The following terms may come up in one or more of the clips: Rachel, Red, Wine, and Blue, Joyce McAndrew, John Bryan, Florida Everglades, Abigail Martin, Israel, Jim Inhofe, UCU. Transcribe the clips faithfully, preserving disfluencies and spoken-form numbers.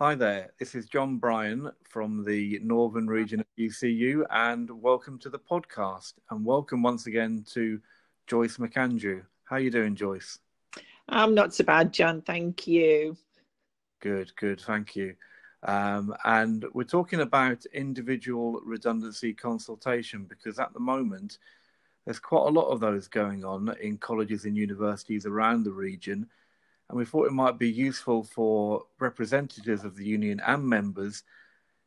Hi there, this is John Bryan from the Northern Region of U C U, and welcome to the podcast, and welcome once again to Joyce McAndrew. How are you doing, Joyce? I'm not so bad, John, thank you. Good, good, thank you. Um, and we're talking about individual redundancy consultation, because at the moment, there's quite a lot of those going on in colleges and universities around the region. And we thought it might be useful for representatives of the union and members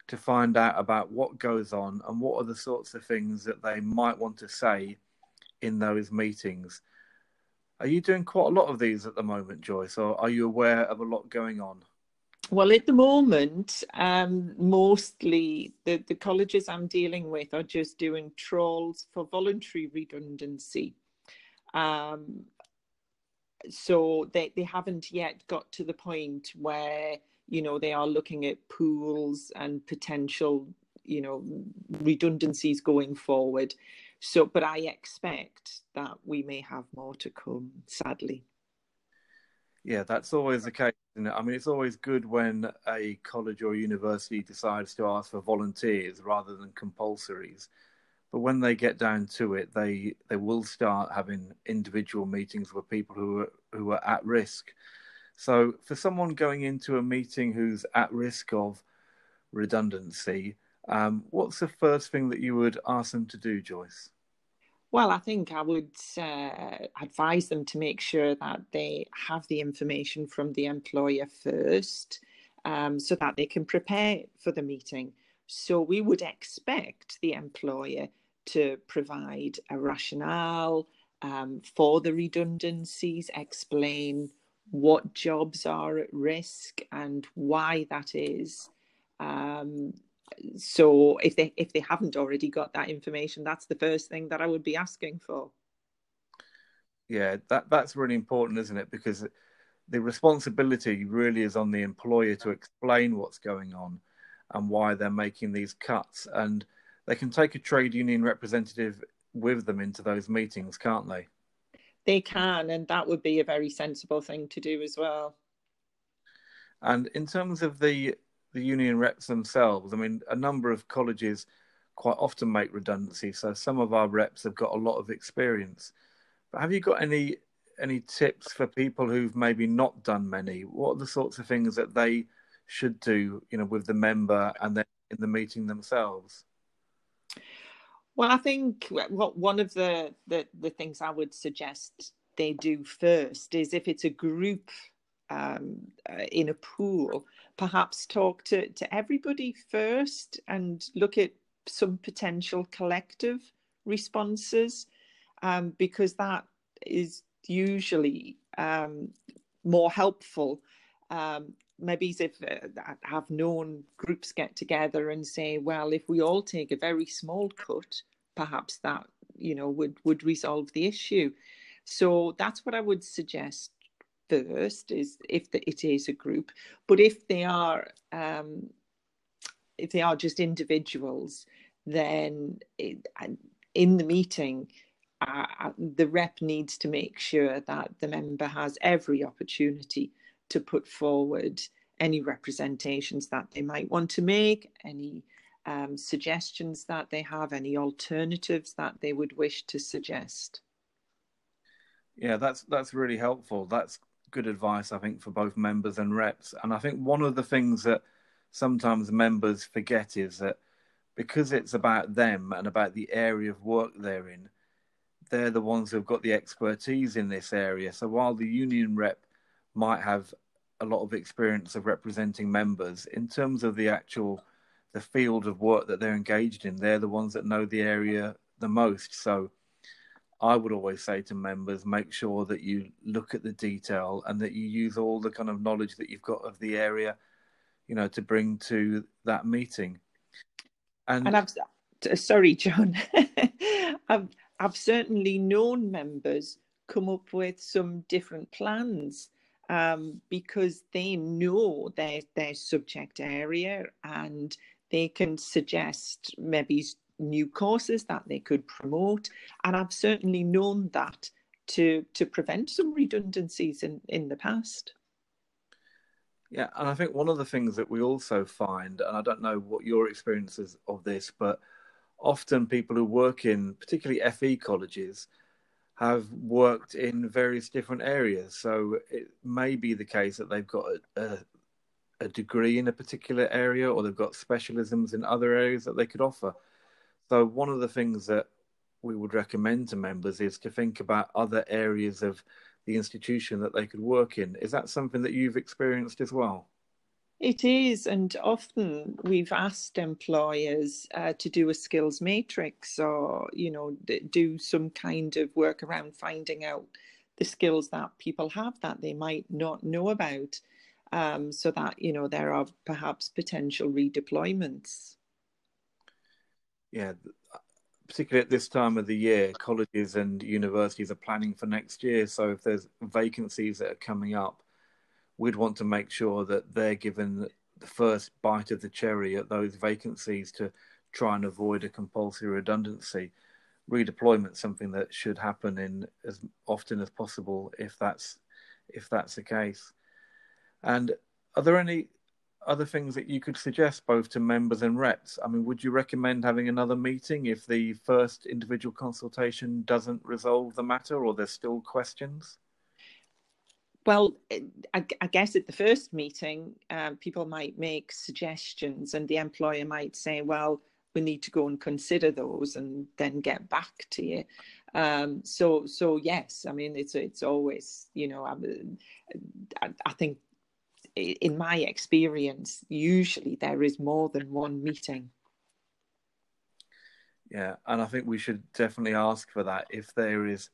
to find out about what goes on and what are the sorts of things that they might want to say in those meetings. Are you doing quite a lot of these at the moment, Joyce, or are you aware of a lot going on? Well, at the moment, um, mostly the, the colleges I'm dealing with are just doing trials for voluntary redundancy. Um, So they, they haven't yet got to the point where, you know, they are looking at pools and potential, you know, redundancies going forward. So, but I expect that we may have more to come, sadly. Yeah, that's always the case, isn't it? I mean, it's always good when a college or university decides to ask for volunteers rather than compulsories. But when they get down to it, they, they will start having individual meetings with people who are, who are at risk. So for someone going into a meeting who's at risk of redundancy, um, what's the first thing that you would ask them to do, Joyce? Well, I think I would uh, advise them to make sure that they have the information from the employer first, um, so that they can prepare for the meeting. So we would expect the employer to provide a rationale um, for the redundancies, explain what jobs are at risk and why that is. Um, so if they if they haven't already got that information, that's the first thing that I would be asking for. Yeah, that, that's really important, isn't it? Because the responsibility really is on the employer to explain what's going on and why they're making these cuts. And they can take a trade union representative with them into those meetings, can't they? They can, and that would be a very sensible thing to do as well. And in terms of the, the union reps themselves, I mean, a number of colleges quite often make redundancy, so some of our reps have got a lot of experience. But have you got any any tips for people who've maybe not done many? What are the sorts of things that they should do, you know, with the member and then in the meeting themselves? Well, I think what one of the, the, the things I would suggest they do first is, if it's a group um, in a pool, perhaps talk to, to everybody first and look at some potential collective responses, um, because that is usually um, more helpful. Um, Maybe if uh, I've known groups get together and say, well, if we all take a very small cut, perhaps that, you know, would, would resolve the issue. So that's what I would suggest first, is if the, it is a group. But if they are um, if they are just individuals, then it, in the meeting, uh, the rep needs to make sure that the member has every opportunity to put forward any representations that they might want to make, any um, suggestions that they have, any alternatives that they would wish to suggest. Yeah, that's that's really helpful. That's good advice, I think, for both members and reps. And I think one of the things that sometimes members forget is that because it's about them and about the area of work they're in, they're the ones who've got the expertise in this area. So while the union rep might have a lot of experience of representing members, in terms of the actual the field of work that they're engaged in, they're the ones that know the area the most. So I would always say to members, make sure that you look at the detail and that you use all the kind of knowledge that you've got of the area, you know, to bring to that meeting. And, and I've sorry, John, I've I've certainly known members come up with some different plans. Um, because they know their, their subject area, and they can suggest maybe new courses that they could promote. And I've certainly known that to, to prevent some redundancies in, in the past. Yeah, and I think one of the things that we also find, and I don't know what your experience is of this, but often people who work in particularly F E colleges have worked in various different areas. So it may be the case that they've got a, a degree in a particular area, or they've got specialisms in other areas that they could offer. So one of the things that we would recommend to members is to think about other areas of the institution that they could work in. Is that something that you've experienced as well? It is, and often we've asked employers uh, to do a skills matrix, or, you know, do some kind of work around finding out the skills that people have that they might not know about, um, so that, you know, there are perhaps potential redeployments. Yeah, particularly at this time of the year, colleges and universities are planning for next year. So if there's vacancies that are coming up, we'd want to make sure that they're given the first bite of the cherry at those vacancies to try and avoid a compulsory redundancy. Redeployment, something that should happen in as often as possible if that's if that's the case. And are there any other things that you could suggest both to members and reps? I mean, would you recommend having another meeting if the first individual consultation doesn't resolve the matter, or there's still questions? Well, I, I guess at the first meeting, um, people might make suggestions, and the employer might say, well, we need to go and consider those and then get back to you. Um, so, so yes, I mean, it's, it's always, you know, I, I think, in my experience, usually there is more than one meeting. Yeah, and I think we should definitely ask for that if there is,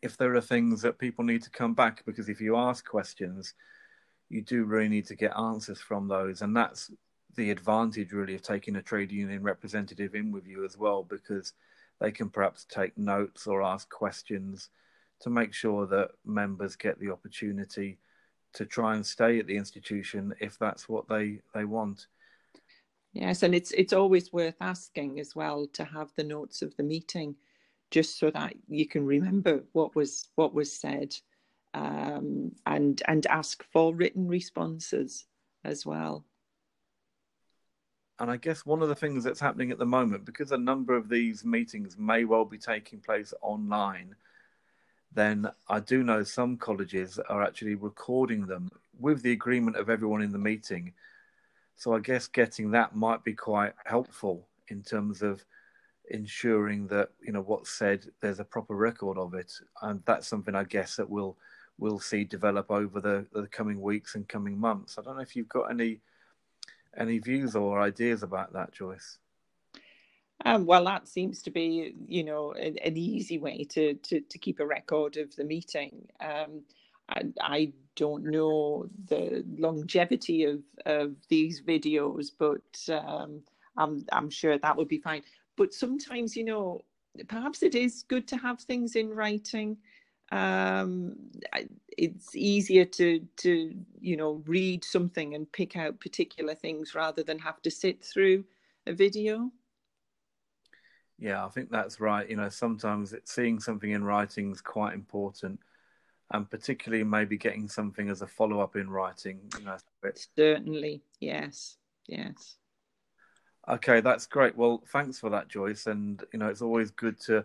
if there are things that people need to come back, because if you ask questions, you do really need to get answers from those. And that's the advantage, really, of taking a trade union representative in with you as well, because they can perhaps take notes or ask questions to make sure that members get the opportunity to try and stay at the institution if that's what they, they want. Yes, and it's it's always worth asking as well to have the notes of the meeting, just so that you can remember what was what was said, um, and and ask for written responses as well. And I guess one of the things that's happening at the moment, because a number of these meetings may well be taking place online, then I do know some colleges are actually recording them with the agreement of everyone in the meeting. So I guess getting that might be quite helpful in terms of ensuring that, you know, what's said, there's a proper record of it. And that's something, I guess, that we'll we'll see develop over the, the coming weeks and coming months. I don't know if you've got any any views or ideas about that, Joyce. Um, well, that seems to be, you know, an, an easy way to, to, to keep a record of the meeting. Um, I, I don't know the longevity of, of these videos, but um, I'm, I'm sure that would be fine. But sometimes, you know, perhaps it is good to have things in writing. Um, it's easier to, to, you know, read something and pick out particular things rather than have to sit through a video. Yeah, I think that's right. You know, sometimes it's seeing something in writing is quite important, and particularly maybe getting something as a follow-up in writing. You know, certainly, yes, yes. Okay, that's great. Well, thanks for that, Joyce. And, you know, it's always good to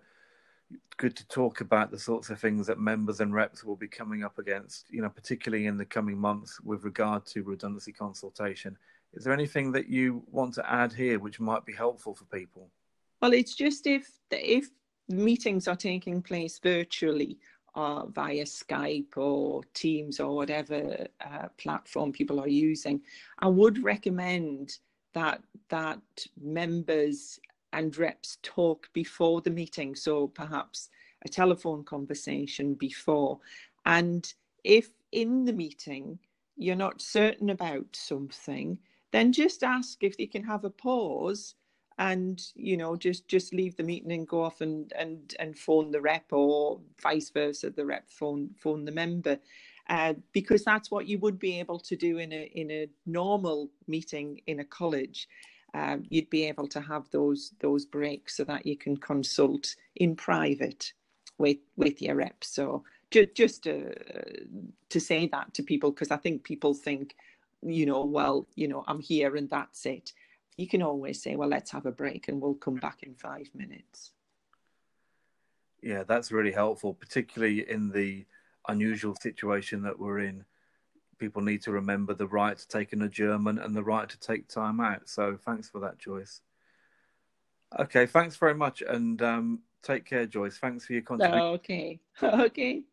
good to talk about the sorts of things that members and reps will be coming up against, you know, particularly in the coming months with regard to redundancy consultation. Is there anything that you want to add here which might be helpful for people? Well, it's just if if meetings are taking place virtually uh, via Skype or Teams or whatever uh, platform people are using, I would recommend that that members and reps talk before the meeting. So perhaps a telephone conversation before. And if in the meeting you're not certain about something, then just ask if they can have a pause and, you know, just, just leave the meeting and go off and, and, and phone the rep, or vice versa, the rep phone phone the member, uh, because that's what you would be able to do in a in a normal meeting in a college. Um, you'd be able to have those those breaks so that you can consult in private with with your rep. So just just to, uh, to say that to people, because I think people think, you know, well, you know, I'm here and that's it. You can always say, well, let's have a break and we'll come back in five minutes. Yeah, that's really helpful, particularly in the unusual situation that we're in. People need to remember the right to take an adjournment and the right to take time out. So thanks for that, Joyce. Okay, thanks very much. And um, take care, Joyce. Thanks for your contribution. Okay. Okay.